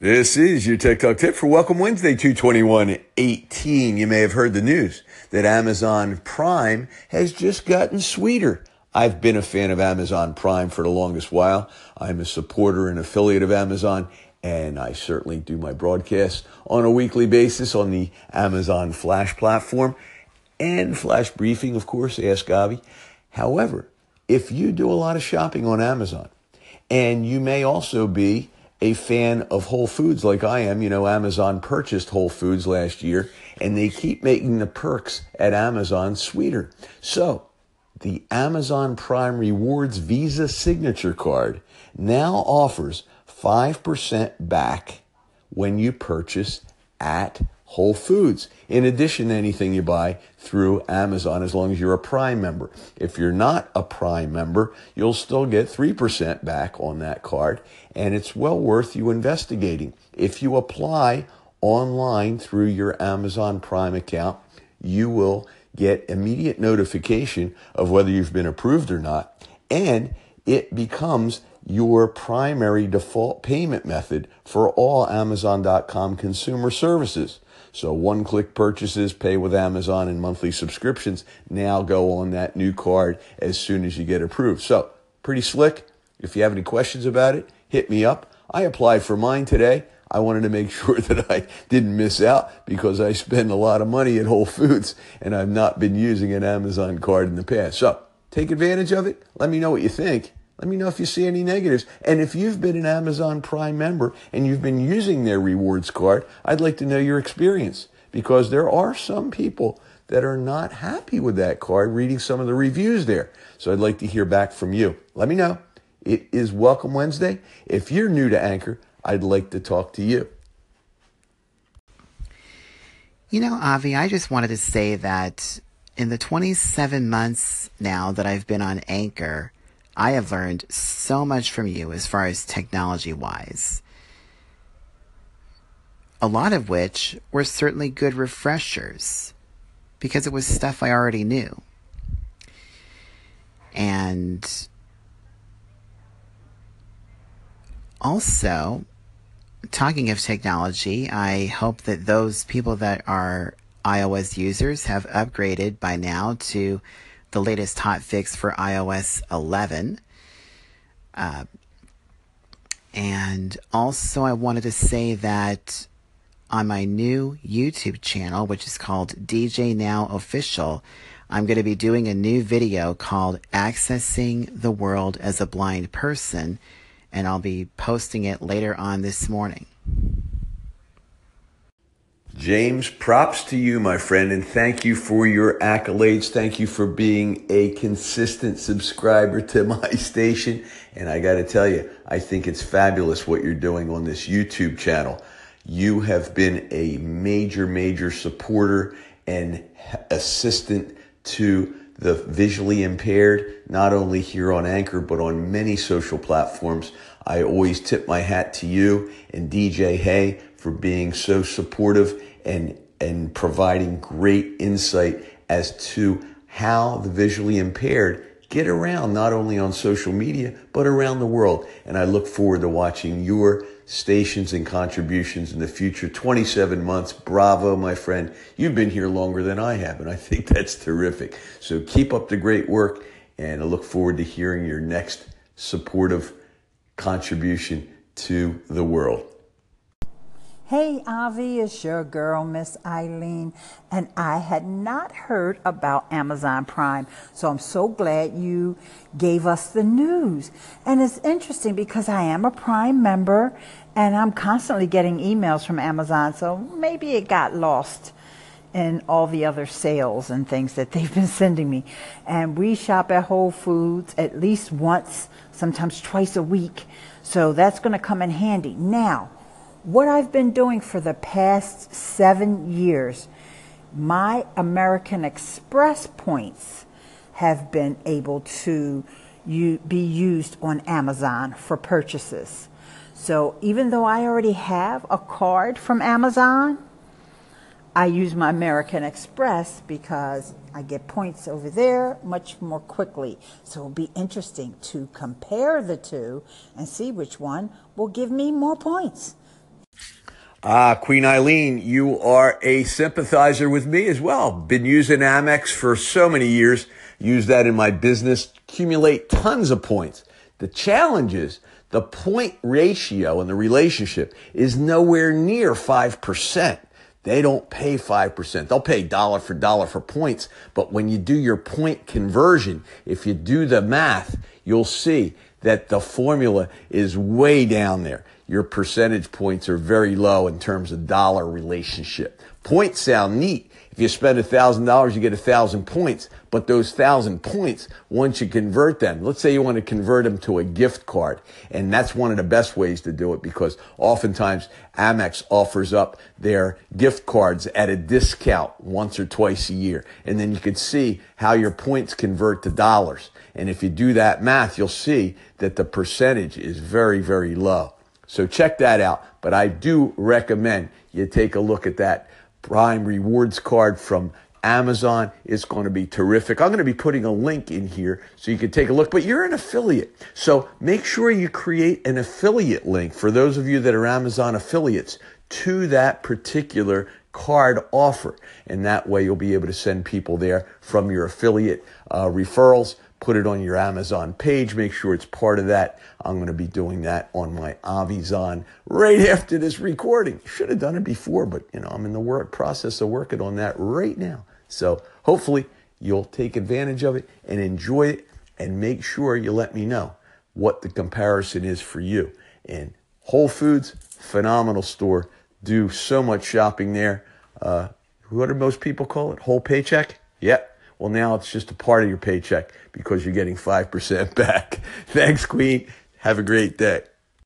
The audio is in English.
This is your Tech Talk tip for Welcome Wednesday, 2/21/18. You may have heard the news that Amazon Prime has just gotten sweeter. I've been a fan of Amazon Prime for the longest while. I'm a supporter and affiliate of Amazon, and I certainly do my broadcasts on a weekly basis on the Amazon Flash platform and Flash Briefing, of course, Ask Avi. However, if you do a lot of shopping on Amazon, and you may also be a fan of Whole Foods like I am. You know, Amazon purchased Whole Foods last year, and they keep making the perks at Amazon sweeter. So the Amazon Prime Rewards Visa Signature Card now offers 5% back when you purchase at Whole Foods, in addition to anything you buy through Amazon, as long as you're a Prime member. If you're not a Prime member, you'll still get 3% back on that card, and it's well worth you investigating. If you apply online through your Amazon Prime account, you will get immediate notification of whether you've been approved or not, and it becomes your primary default payment method for all Amazon.com consumer services. So one-click purchases, pay with Amazon, and monthly subscriptions now go on that new card as soon as you get approved. So pretty slick. If you have any questions about it, hit me up. I applied for mine today. I wanted to make sure that I didn't miss out because I spend a lot of money at Whole Foods and I've not been using an Amazon card in the past. So take advantage of it. Let me know what you think. Let me know if you see any negatives. And if you've been an Amazon Prime member and you've been using their rewards card, I'd like to know your experience, because there are some people that are not happy with that card, reading some of the reviews there. So I'd like to hear back from you. Let me know. It is Welcome Wednesday. If you're new to Anchor, I'd like to talk to you. You know, Avi, I just wanted to say that in the 27 months now that I've been on Anchor, I have learned so much from you as far as technology-wise, a lot of which were certainly good refreshers because it was stuff I already knew. And also, talking of technology, I hope that those people that are iOS users have upgraded by now to the latest hot fix for iOS 11. And also I wanted to say that on my new YouTube channel, which is called DJ Now Official, I'm going to be doing a new video called Accessing the World as a Blind Person, and I'll be posting it later on this morning. James, props to you, my friend, and thank you for your accolades. Thank you for being a consistent subscriber to my station. And I got to tell you, I think it's fabulous what you're doing on this YouTube channel. You have been a major, major supporter and assistant to the visually impaired, not only here on Anchor, but on many social platforms. I always tip my hat to you and DJ Hay for being so supportive and providing great insight as to how the visually impaired get around, not only on social media, but around the world. And I look forward to watching your stations and contributions in the future. 27 months. Bravo, my friend. You've been here longer than I have, and I think that's terrific. So keep up the great work, and I look forward to hearing your next supportive contribution to the world. Hey, Avi, it's your girl, Miss Eileen, and I had not heard about Amazon Prime, so I'm so glad you gave us the news. And it's interesting because I am a Prime member, and I'm constantly getting emails from Amazon, so maybe it got lost in all the other sales and things that they've been sending me. And we shop at Whole Foods at least once, sometimes twice a week, so that's going to come in handy. Now, what I've been doing for the past 7 years, my American Express points have been able to be used on Amazon for purchases. So even though I already have a card from Amazon, I use my American Express because I get points over there much more quickly. So it'll be interesting to compare the two and see which one will give me more points. Queen Eileen, you are a sympathizer with me as well. Been using Amex for so many years. Use that in my business. Accumulate tons of points. The challenge is the point ratio in the relationship is nowhere near 5%. They don't pay 5%. They'll pay dollar for points. But when you do your point conversion, if you do the math, you'll see that the formula is way down there. Your percentage points are very low in terms of dollar relationship. Points sound neat. If you spend $1,000, you get 1,000 points. But those 1,000 points, once you convert them, let's say you want to convert them to a gift card. And that's one of the best ways to do it because oftentimes Amex offers up their gift cards at a discount once or twice a year. And then you can see how your points convert to dollars. And if you do that math, you'll see that the percentage is very, very low. So check that out. But I do recommend you take a look at that Prime Rewards card from Amazon. It's going to be terrific. I'm going to be putting a link in here so you can take a look. But you're an affiliate, so make sure you create an affiliate link for those of you that are Amazon affiliates to that particular card offer. And that way you'll be able to send people there from your affiliate referrals. Put it on your Amazon page. Make sure it's part of that. I'm going to be doing that on my Avizan right after this recording. Should have done it before, but I'm in the process of working on that right now. So hopefully you'll take advantage of it and enjoy it, and make sure you let me know what the comparison is for you. And Whole Foods, phenomenal store. Do so much shopping there. What do most people call it? Whole paycheck? Yep. Well, now it's just a part of your paycheck because you're getting 5% back. Thanks, Queen. Have a great day.